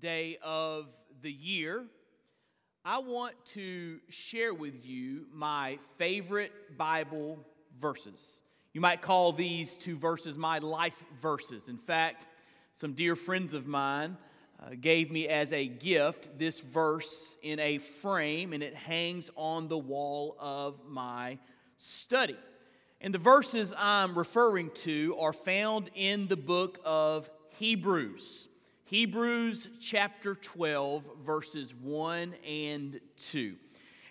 day of the year, I want to share with you my favorite Bible verses. You might call these two verses my life verses. In fact, some dear friends of mine gave me as a gift this verse in a frame, and it hangs on the wall of my study. And the verses I'm referring to are found in the book of Hebrews. Hebrews chapter 12, verses 1 and 2.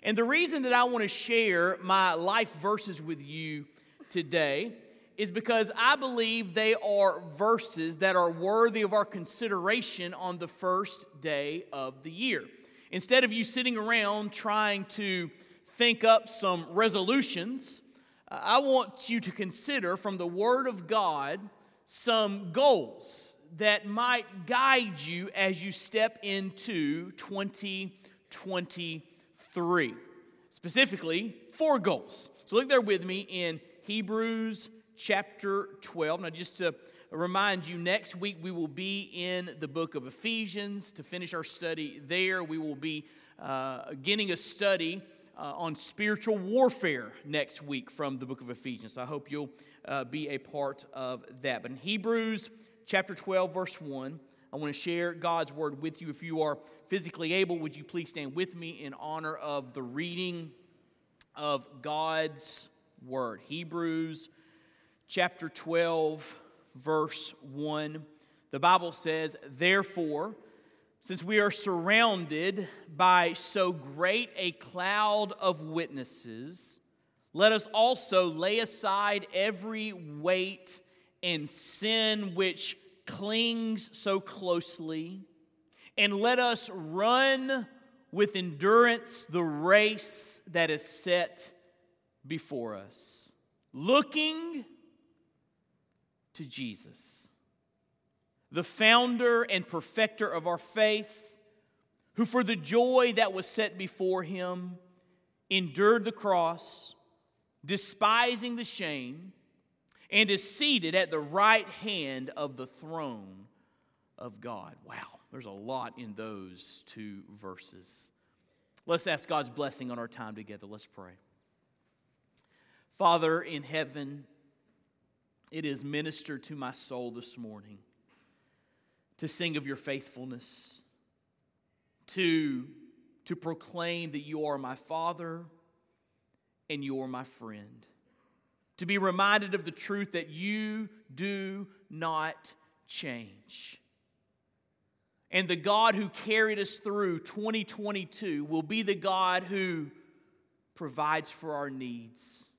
And the reason that I want to share my life verses with you today is because I believe they are verses that are worthy of our consideration on the first day of the year. Instead of you sitting around trying to think up some resolutions, I want you to consider from the Word of God some goals that might guide you as you step into 2023. Specifically, four goals. So look there with me in Hebrews chapter 12. Now, just to remind you, next week we will be in the book of Ephesians to finish our study there. We will be getting a study on spiritual warfare next week from the book of Ephesians. So I hope you'll be a part of that. But in Hebrews chapter 12, verse 1, I want to share God's word with you. If you are physically able, would you please stand with me in honor of the reading of God's word? Hebrews chapter 12, verse 1, the Bible says, "Therefore, since we are surrounded by so great a cloud of witnesses, let us also lay aside every weight and sin which clings so closely, and let us run with endurance the race that is set before us, looking to Jesus, the founder and perfecter of our faith, who for the joy that was set before him endured the cross, despising the shame, and is seated at the right hand of the throne of God." Wow, there's a lot in those two verses. Let's ask God's blessing on our time together. Let's pray. Father in heaven, it is ministered to my soul this morning to sing of your faithfulness, to proclaim that you are my Father and you are my friend, to be reminded of the truth that you do not change. And the God who carried us through 2022 will be the God who provides for our needs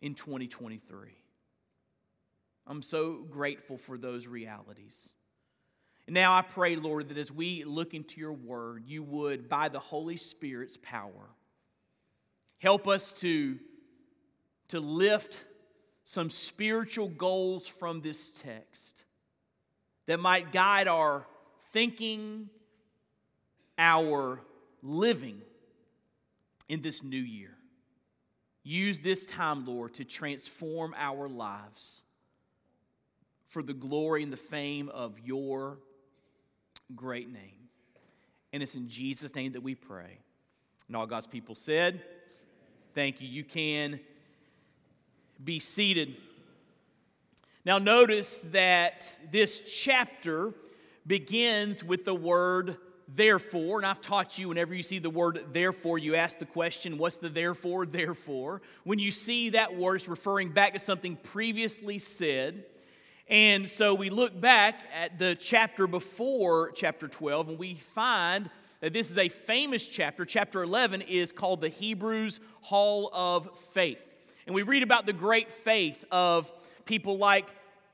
in 2023. I'm so grateful for those realities. And now I pray, Lord, that as we look into your word, you would, by the Holy Spirit's power, help us to lift some spiritual goals from this text that might guide our thinking, our living in this new year. Use this time, Lord, to transform our lives for the glory and the fame of your great name. And it's in Jesus' name that we pray. And all God's people said, thank you. You can be seated. Now notice that this chapter begins with the word therefore, and I've taught you whenever you see the word therefore, you ask the question, what's the therefore, therefore? When you see that word, it's referring back to something previously said. And so we look back at the chapter before chapter 12, and we find that this is a famous chapter. Chapter 11 is called the Hebrews Hall of Faith. And we read about the great faith of people like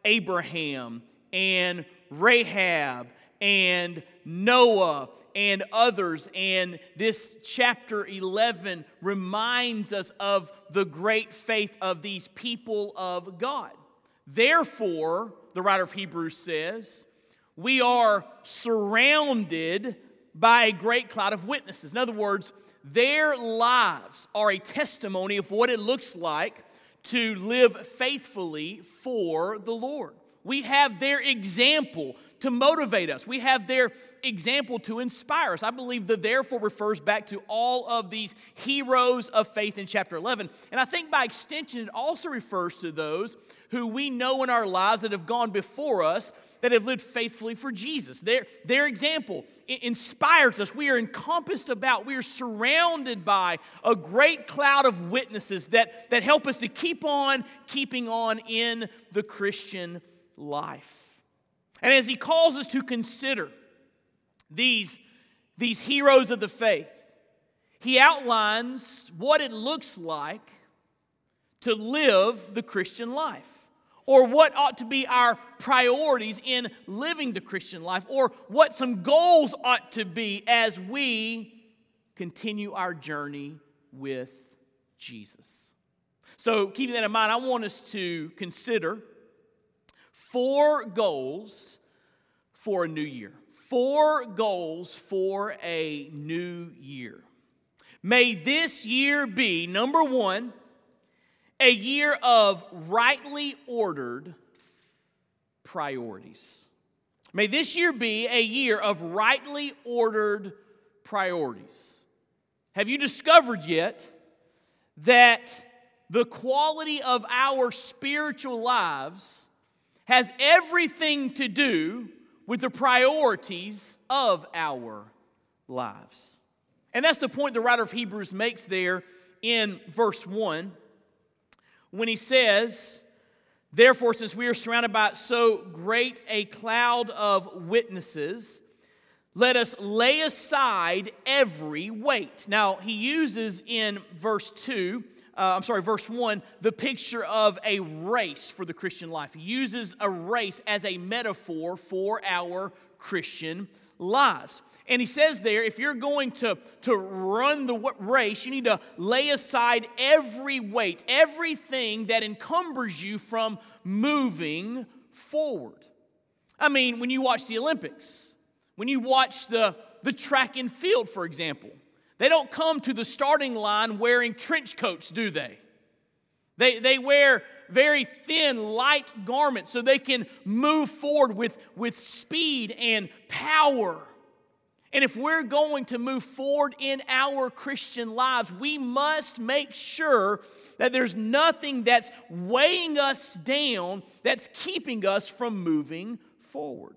Abraham and Rahab and Noah and others. And this chapter 11 reminds us of the great faith of these people of God. Therefore, the writer of Hebrews says, we are surrounded by a great cloud of witnesses. In other words, their lives are a testimony of what it looks like to live faithfully for the Lord. We have their example to motivate us. We have their example to inspire us. I believe the therefore refers back to all of these heroes of faith in chapter 11. And I think by extension, it also refers to those who we know in our lives that have gone before us, that have lived faithfully for Jesus. Their example inspires us. We are encompassed about, we are surrounded by a great cloud of witnesses that help us to keep on keeping on in the Christian life. And as he calls us to consider these heroes of the faith, he outlines what it looks like to live the Christian life, or what ought to be our priorities in living the Christian life, or what some goals ought to be as we continue our journey with Jesus. So, keeping that in mind, I want us to consider 4 goals for a new year. 4 goals for a new year. May this year be, number 1, a year of rightly ordered priorities. May this year be a year of rightly ordered priorities. Have you discovered yet that the quality of our spiritual lives has everything to do with the priorities of our lives? And that's the point the writer of Hebrews makes there in verse 1. When he says, therefore, since we are surrounded by so great a cloud of witnesses, let us lay aside every weight. Now, he uses in verse 1, the picture of a race for the Christian life. He uses a race as a metaphor for our Christian lives. And he says there, if you're going to run the race, you need to lay aside every weight, everything that encumbers you from moving forward. I mean, when you watch the Olympics, when you watch the track and field, for example, they don't come to the starting line wearing trench coats, do they? They wear very thin, light garments so they can move forward with speed and power. And if we're going to move forward in our Christian lives, we must make sure that there's nothing that's weighing us down that's keeping us from moving forward.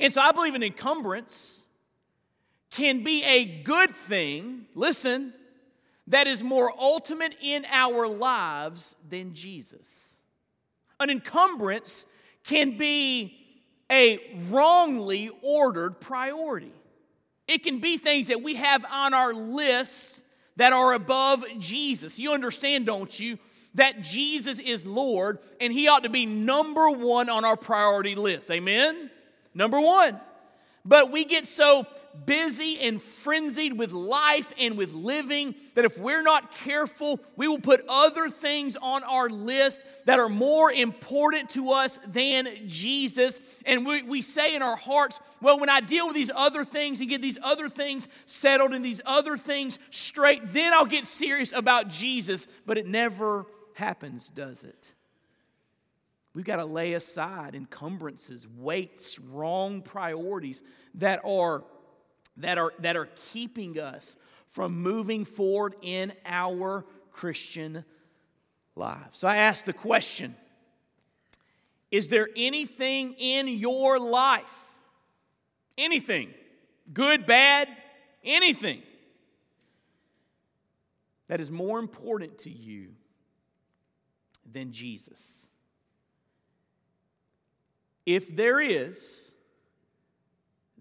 And so I believe an encumbrance can be a good thing, listen, that is more ultimate in our lives than Jesus. An encumbrance can be a wrongly ordered priority. It can be things that we have on our list that are above Jesus. You understand, don't you, that Jesus is Lord and He ought to be number 1 on our priority list. Amen? Number 1. But we get so busy and frenzied with life and with living that if we're not careful, we will put other things on our list that are more important to us than Jesus. And we say in our hearts, well, when I deal with these other things and get these other things settled and these other things straight, then I'll get serious about Jesus. But it never happens, does it? We've got to lay aside encumbrances, weights, wrong priorities that are keeping us from moving forward in our Christian lives. So I ask the question, is there anything in your life, anything, good, bad, anything, that is more important to you than Jesus? If there is,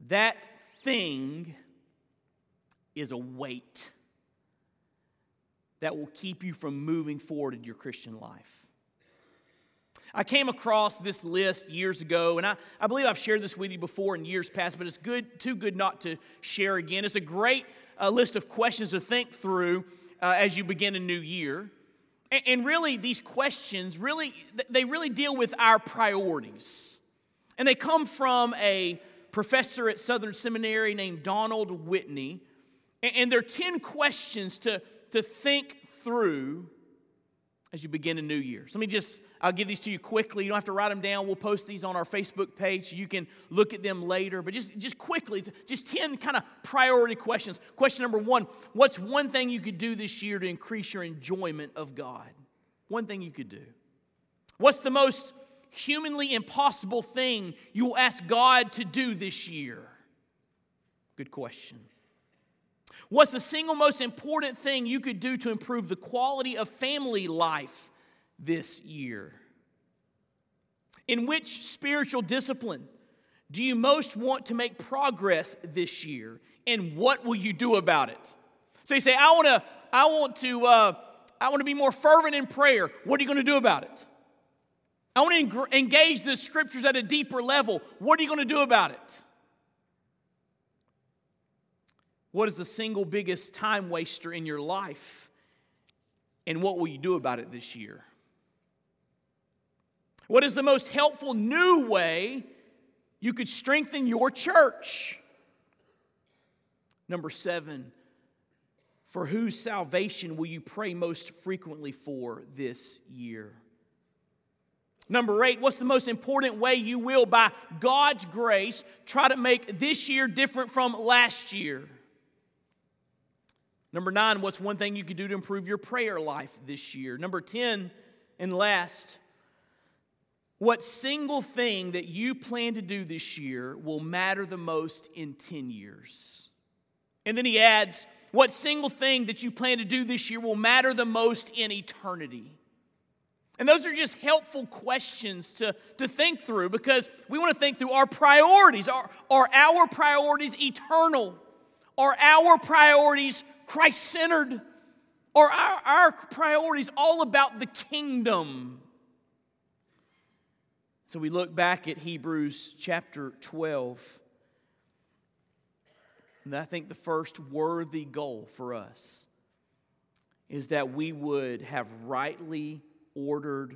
that thing is a weight that will keep you from moving forward in your Christian life. I came across this list years ago, and I believe I've shared this with you before in years past, but it's too good not to share again. It's a great list of questions to think through as you begin a new year. And really, these questions, really deal with our priorities. And they come from a professor at Southern Seminary named Donald Whitney. And there are 10 questions to think through as you begin a new year. So let me I'll give these to you quickly. You don't have to write them down. We'll post these on our Facebook page. You can look at them later. But just quickly, just 10 kind of priority questions. Question number 1, what's one thing you could do this year to increase your enjoyment of God? One thing you could do. What's the most humanly impossible thing you will ask God to do this year? Good question. What's the single most important thing you could do to improve the quality of family life this year? In which spiritual discipline do you most want to make progress this year, and what will you do about it? So you say, I want to be more fervent in prayer. What are you going to do about it? I want to engage the Scriptures at a deeper level. What are you going to do about it? What is the single biggest time waster in your life? And what will you do about it this year? What is the most helpful new way you could strengthen your church? Number 7, for whose salvation will you pray most frequently for this year? Number 8, what's the most important way you will, by God's grace, try to make this year different from last year? Number 9, what's one thing you could do to improve your prayer life this year? Number 10, and last, what single thing that you plan to do this year will matter the most in 10 years? And then he adds, what single thing that you plan to do this year will matter the most in eternity? And those are just helpful questions to think through, because we want to think through our priorities. Are our priorities eternal? Are our priorities Christ-centered? Are our priorities all about the kingdom? So we look back at Hebrews chapter 12. And I think the first worthy goal for us is that we would have rightly ordered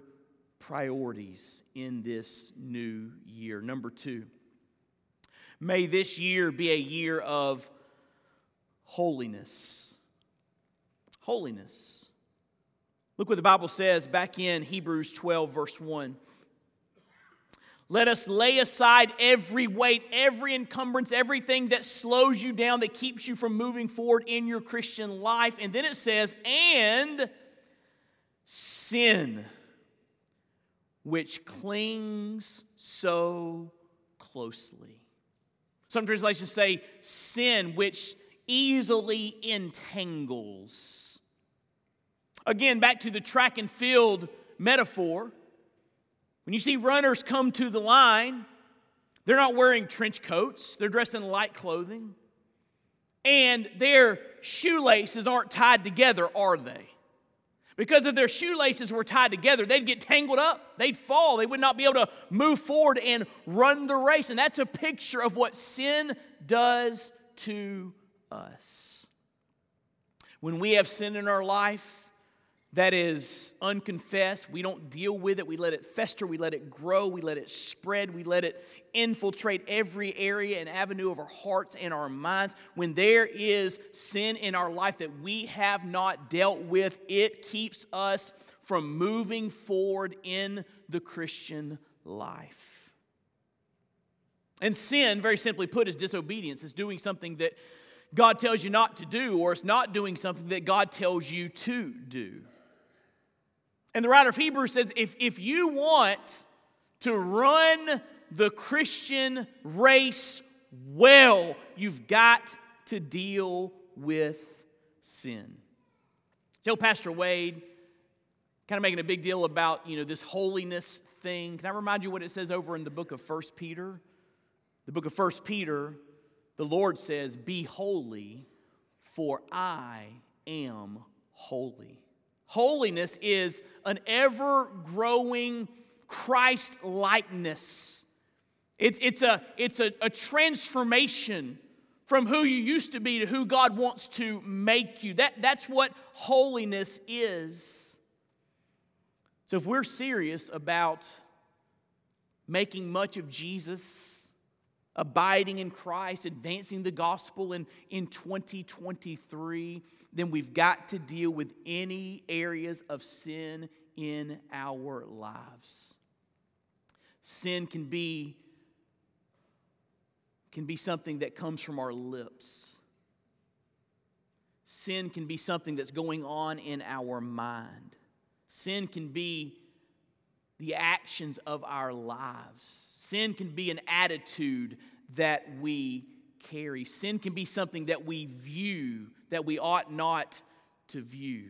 priorities in this new year. Number 2, may this year be a year of holiness. Holiness. Look what the Bible says back in Hebrews 12, verse 1. Let us lay aside every weight, every encumbrance, everything that slows you down, that keeps you from moving forward in your Christian life. And then it says, and sin, which clings so closely. Some translations say sin, which easily entangles. Again, back to the track and field metaphor. When you see runners come to the line, they're not wearing trench coats. They're dressed in light clothing. And their shoelaces aren't tied together, are they? Because if their shoelaces were tied together, they'd get tangled up. They'd fall. They would not be able to move forward and run the race. And that's a picture of what sin does to us. When we have sin in our life that is unconfessed, we don't deal with it. We let it fester. We let it grow. We let it spread. We let it infiltrate every area and avenue of our hearts and our minds. When there is sin in our life that we have not dealt with, it keeps us from moving forward in the Christian life. And sin, very simply put, is disobedience. It's doing something that God tells you not to do, or it's not doing something that God tells you to do. And the writer of Hebrews says, if you want to run the Christian race well, you've got to deal with sin. So Pastor Wade, kind of making a big deal about, this holiness thing. Can I remind you what it says over in the book of 1 Peter? The book of 1 Peter, the Lord says, be holy, for I am holy. Holiness is an ever-growing Christ-likeness. It's a transformation from who you used to be to who God wants to make you. That's what holiness is. So if we're serious about making much of Jesus, abiding in Christ, advancing the gospel in 2023, then we've got to deal with any areas of sin in our lives. Sin can be something that comes from our lips. Sin can be something that's going on in our mind. Sin can be the actions of our lives. Sin can be an attitude that we carry. Sin can be something that we view that we ought not to view.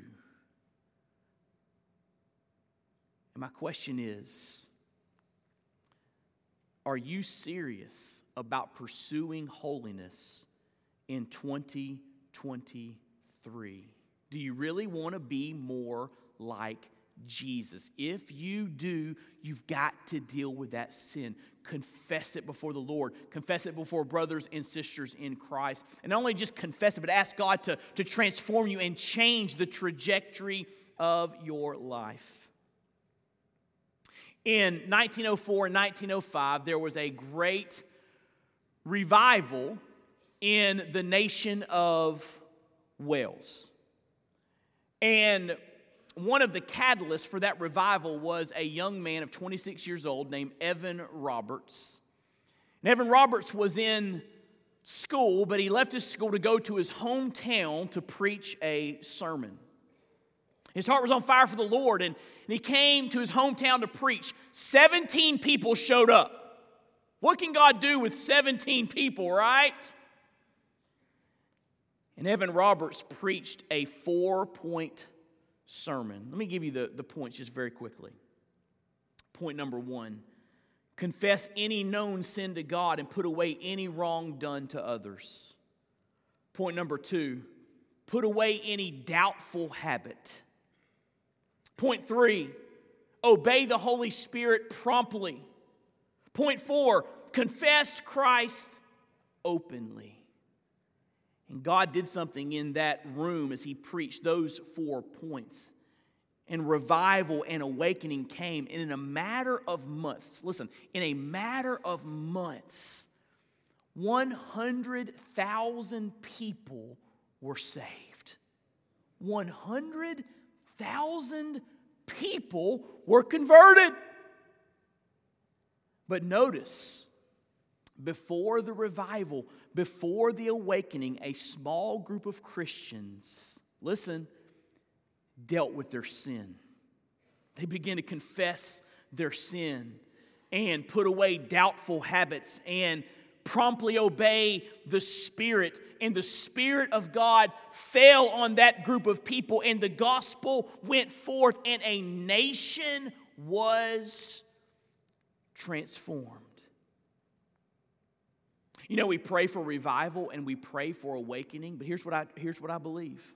And my question is, are you serious about pursuing holiness in 2023? Do you really want to be more like Jesus? If you do, you've got to deal with that sin. Confess it before the Lord. Confess it before brothers and sisters in Christ. And not only just confess it, but ask God to transform you and change the trajectory of your life. In 1904 and 1905, there was a great revival in the nation of Wales. And one of the catalysts for that revival was a young man of 26 years old named Evan Roberts. And Evan Roberts was in school, but he left his school to go to his hometown to preach a sermon. His heart was on fire for the Lord, and he came to his hometown to preach. 17 people showed up. What can God do with 17 people, right? And Evan Roberts preached a 4-point sermon. Let me give you the points just very quickly. Point number 1, confess any known sin to God and put away any wrong done to others. Point number 2, put away any doubtful habit. Point 3, obey the Holy Spirit promptly. Point 4, confess Christ openly. And God did something in that room as he preached those 4 points. And revival and awakening came. And in a matter of months, listen, in a matter of months, 100,000 people were saved. 100,000 people were converted. But notice, before the revival, before the awakening, a small group of Christians, listen, dealt with their sin. They began to confess their sin and put away doubtful habits and promptly obey the Spirit, and the Spirit of God fell on that group of people, and the gospel went forth, and a nation was transformed. You know, we pray for revival and we pray for awakening, but here's what I believe.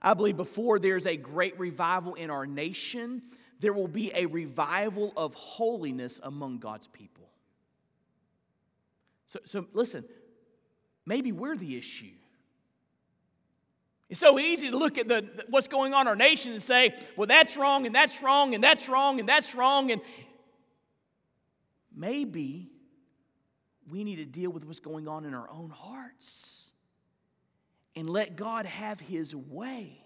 I believe before there's a great revival in our nation, there will be a revival of holiness among God's people. So listen, maybe we're the issue. It's so easy to look at what's going on in our nation and say, well, that's wrong, and that's wrong, and that's wrong, and that's wrong. And maybe we need to deal with what's going on in our own hearts and let God have his way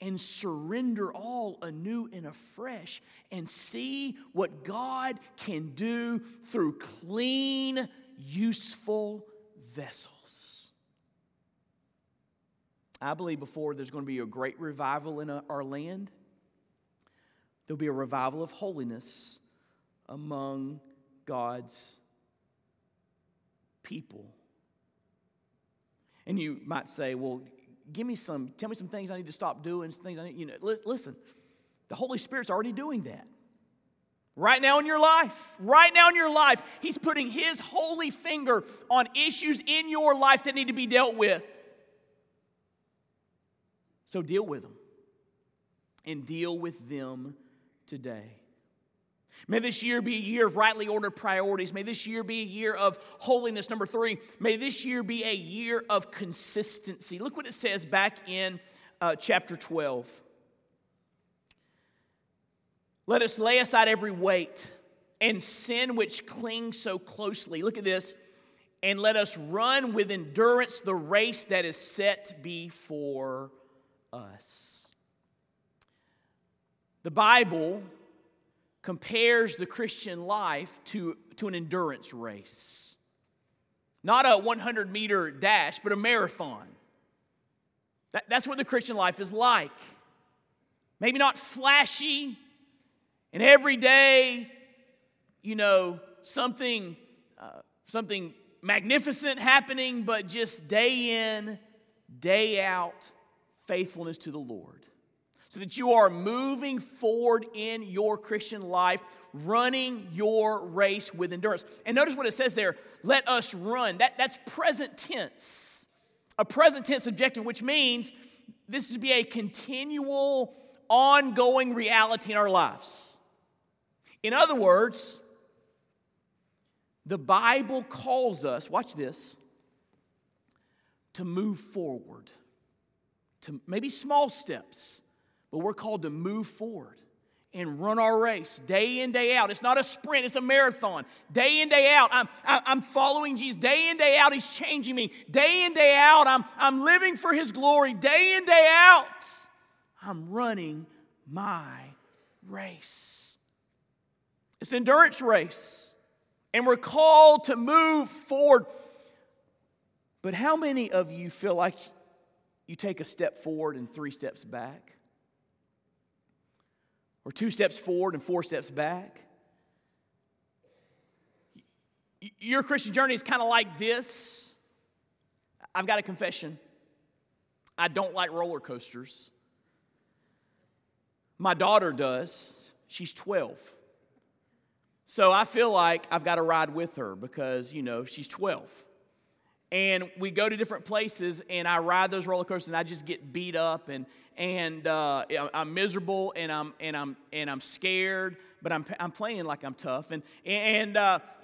and surrender all anew and afresh and see what God can do through clean, useful vessels. I believe before there's going to be a great revival in our land, there'll be a revival of holiness among God's people. And you might say, well, tell me some things I need to stop doing, some things I need, listen, the Holy Spirit's already doing that. Right now in your life, he's putting his holy finger on issues in your life that need to be dealt with. So deal with them, and deal with them today. May this year be a year of rightly ordered priorities. May this year be a year of holiness. Number three, may this year be a year of consistency. Look what it says back in chapter 12. Let us lay aside every weight and sin which clings so closely. Look at this. And let us run with endurance the race that is set before us. The Bible compares the Christian life to an endurance race. Not a 100-meter dash, but a marathon. That's what the Christian life is like. Maybe not flashy, and every day, you know, something magnificent happening, but just day in, day out, faithfulness to the Lord. So that you are moving forward in your Christian life, running your race with endurance. And notice what it says there, let us run. That's present tense, a present tense objective, which means this would be a continual, ongoing reality in our lives. In other words, the Bible calls us, watch this, to move forward, to maybe small steps, but we're called to move forward and run our race day in, day out. It's not a sprint, it's a marathon. Day in, day out, I'm following Jesus. Day in, day out, He's changing me. Day in, day out, I'm living for His glory. Day in, day out, I'm running my race. It's an endurance race, and we're called to move forward. But how many of you feel like you take a step forward and 3 steps back? Or 2 steps forward and 4 steps back? Your Christian journey is kind of like this. I've got a confession. I don't like roller coasters. My daughter does. She's 12. So I feel like I've got to ride with her because, you know, she's 12. And we go to different places, and I ride those roller coasters, and I just get beat up, and I'm miserable, and I'm scared, but I'm playing like I'm tough, and you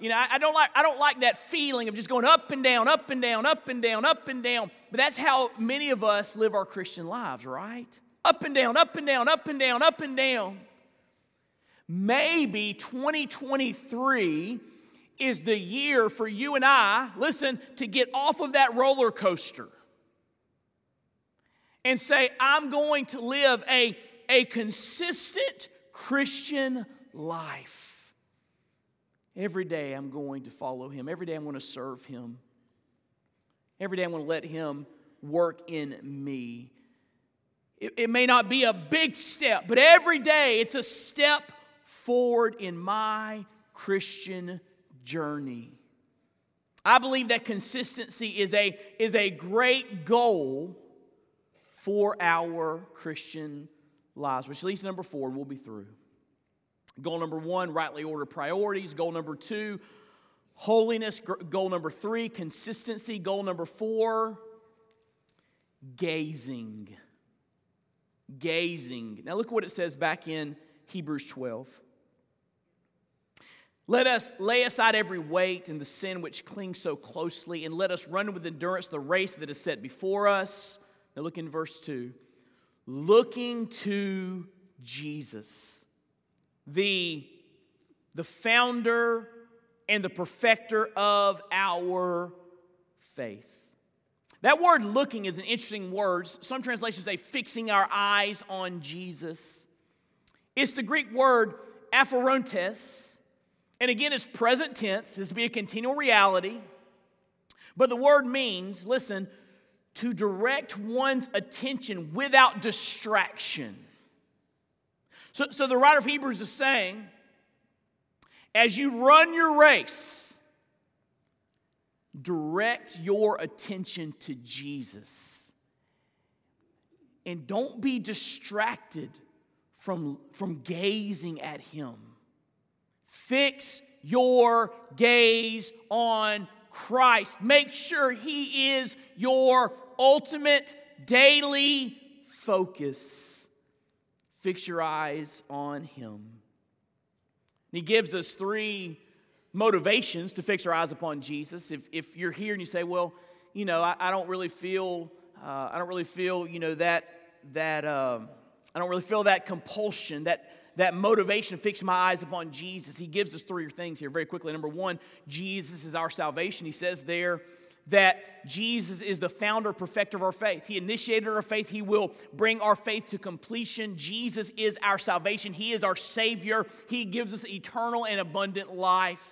know, I don't like that feeling of just going up and down, up and down, up and down, up and down. But that's how many of us live our Christian lives, right? Up and down, up and down, up and down, up and down. Maybe 2023. Is the year for you and I, listen, to get off of that roller coaster and say, I'm going to live a consistent Christian life. Every day I'm going to follow Him. Every day I'm going to serve Him. Every day I'm going to let Him work in me. It may not be a big step, but every day it's a step forward in my Christian life. Journey. I believe that consistency is a great goal for our Christian lives, which leads to number 4, and we'll be through. Goal number 1, rightly ordered priorities. Goal number 2, holiness. Goal number 3, consistency. Goal number 4, gazing. Gazing. Now look what it says back in Hebrews 12. Let us lay aside every weight and the sin which clings so closely, and let us run with endurance the race that is set before us. Now look in verse 2. Looking to Jesus, the founder and the perfecter of our faith. That word looking is an interesting word. Some translations say fixing our eyes on Jesus. It's the Greek word aphorontes. And again, it's present tense. This will be a continual reality. But the word means, listen, to direct one's attention without distraction. So the writer of Hebrews is saying, as you run your race, direct your attention to Jesus. And don't be distracted from gazing at Him. Fix your gaze on Christ. Make sure He is your ultimate daily focus. Fix your eyes on Him. He gives us three motivations to fix our eyes upon Jesus. If you're here and you say, well, you know, I don't really feel that compulsion, that motivation to fix my eyes upon Jesus. He gives us three things here very quickly. Number one, Jesus is our salvation. He says there that Jesus is the founder, perfecter of our faith. He initiated our faith. He will bring our faith to completion. Jesus is our salvation. He is our Savior. He gives us eternal and abundant life.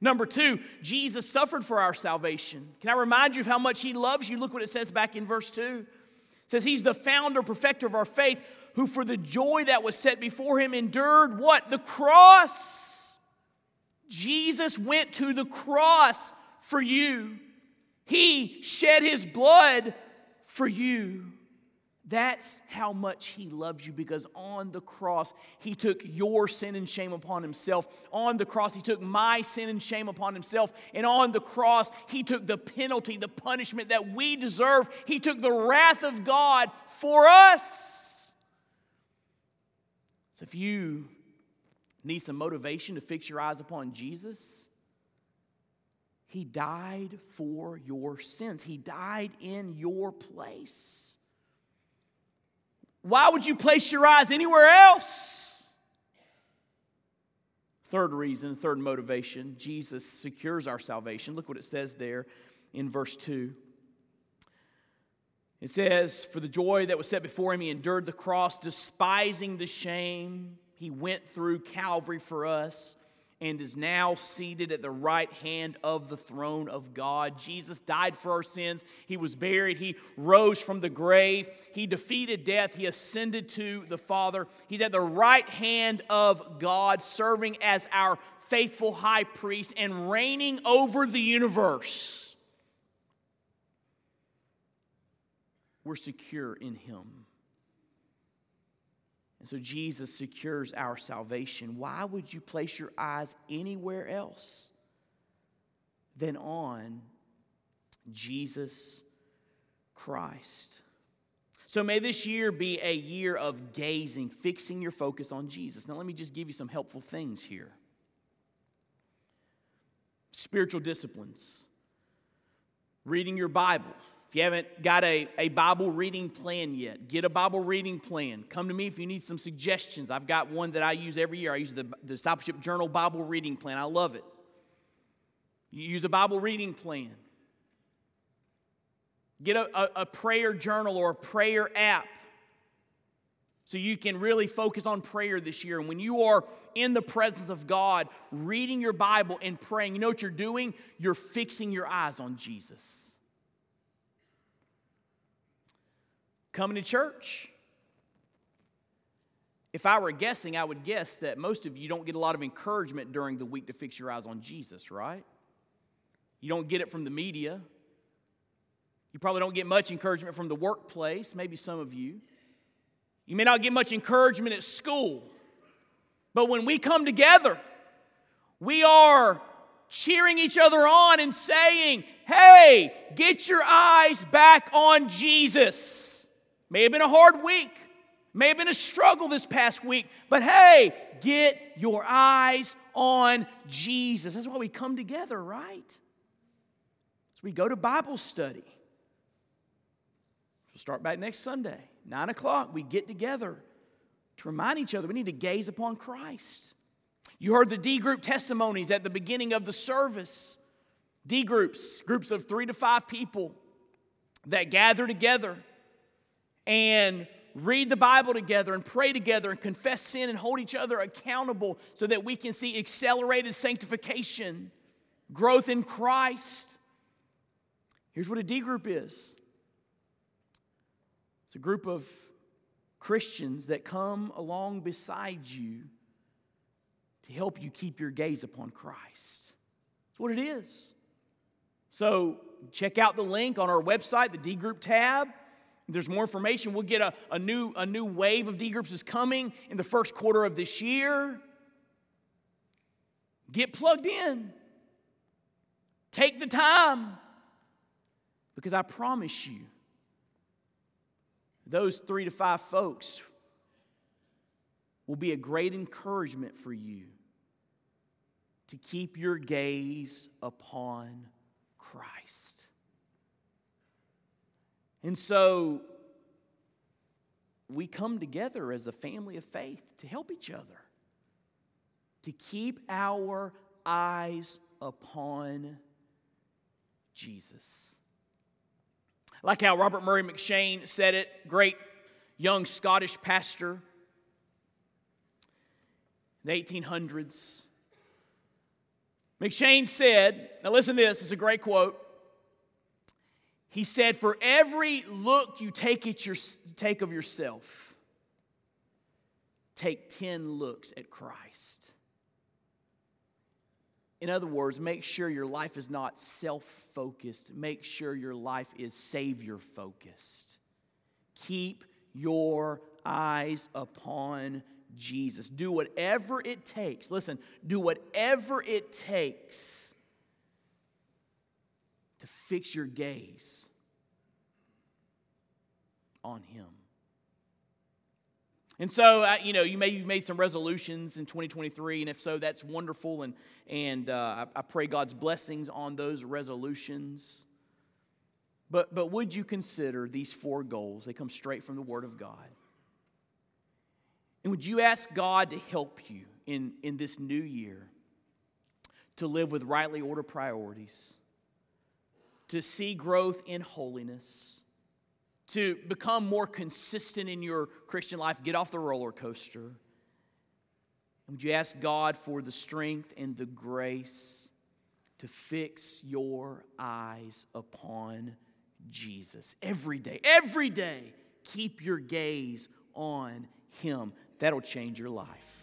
Number two, Jesus suffered for our salvation. Can I remind you of how much He loves you? Look what it says back in verse 2. It says He's the founder, perfecter of our faith, who for the joy that was set before Him endured what? The cross. Jesus went to the cross for you. He shed His blood for you. That's how much He loves you, because on the cross, He took your sin and shame upon Himself. On the cross, He took my sin and shame upon Himself. And on the cross, He took the penalty, the punishment that we deserve. He took the wrath of God for us. So if you need some motivation to fix your eyes upon Jesus, He died for your sins. He died in your place. Why would you place your eyes anywhere else? Third reason, third motivation, Jesus secures our salvation. Look what it says there in verse 2. It says, for the joy that was set before Him, He endured the cross, despising the shame. He went through Calvary for us and is now seated at the right hand of the throne of God. Jesus died for our sins. He was buried. He rose from the grave. He defeated death. He ascended to the Father. He's at the right hand of God, serving as our faithful high priest and reigning over the universe. We're secure in Him. And so Jesus secures our salvation. Why would you place your eyes anywhere else than on Jesus Christ? So may this year be a year of gazing, fixing your focus on Jesus. Now let me just give you some helpful things here. Spiritual disciplines. Reading your Bible. If you haven't got a Bible reading plan yet, get a Bible reading plan. Come to me if you need some suggestions. I've got one that I use every year. I use the Discipleship Journal Bible Reading Plan. I love it. You use a Bible reading plan. Get a prayer journal or a prayer app so you can really focus on prayer this year. And when you are in the presence of God, reading your Bible and praying, you know what you're doing? You're fixing your eyes on Jesus. Coming to church. If I were guessing, I would guess that most of you don't get a lot of encouragement during the week to fix your eyes on Jesus, right? You don't get it from the media. You probably don't get much encouragement from the workplace, maybe some of you. You may not get much encouragement at school. But when we come together, we are cheering each other on and saying, hey, get your eyes back on Jesus. May have been a hard week. May have been a struggle this past week. But hey, get your eyes on Jesus. That's why we come together, right? So we go to Bible study. We'll start back next Sunday, 9 o'clock. We get together to remind each other we need to gaze upon Christ. You heard the D group testimonies at the beginning of the service. D groups, groups of 3 to 5 people that gather together and read the Bible together and pray together and confess sin and hold each other accountable so that we can see accelerated sanctification, growth in Christ. Here's what a D group is. It's a group of Christians that come along beside you to help you keep your gaze upon Christ. That's what it is. So check out the link on our website, the D group tab. There's more information. We'll get a new wave of D groups is coming in the first quarter of this year. Get plugged in. Take the time. Because I promise you, those 3 to 5 folks will be a great encouragement for you to keep your gaze upon Christ. And so we come together as a family of faith to help each other, to keep our eyes upon Jesus. I like how Robert Murray M'Cheyne said it, great young Scottish pastor in the 1800s. M'Cheyne said, now listen to this, it's a great quote. He said, "For every look you take of yourself, take 10 looks at Christ." In other words, make sure your life is not self-focused. Make sure your life is Savior-focused. Keep your eyes upon Jesus. Do whatever it takes. Listen, do whatever it takes to fix your gaze on Him. And so, you know, you've made some resolutions in 2023, and if so, that's wonderful, and I pray God's blessings on those resolutions. But would you consider these four goals? They come straight from the Word of God. And would you ask God to help you in this new year to live with rightly ordered priorities, to see growth in holiness, to become more consistent in your Christian life, get off the roller coaster? Would you ask God for the strength and the grace to fix your eyes upon Jesus? Every day, keep your gaze on Him. That'll change your life.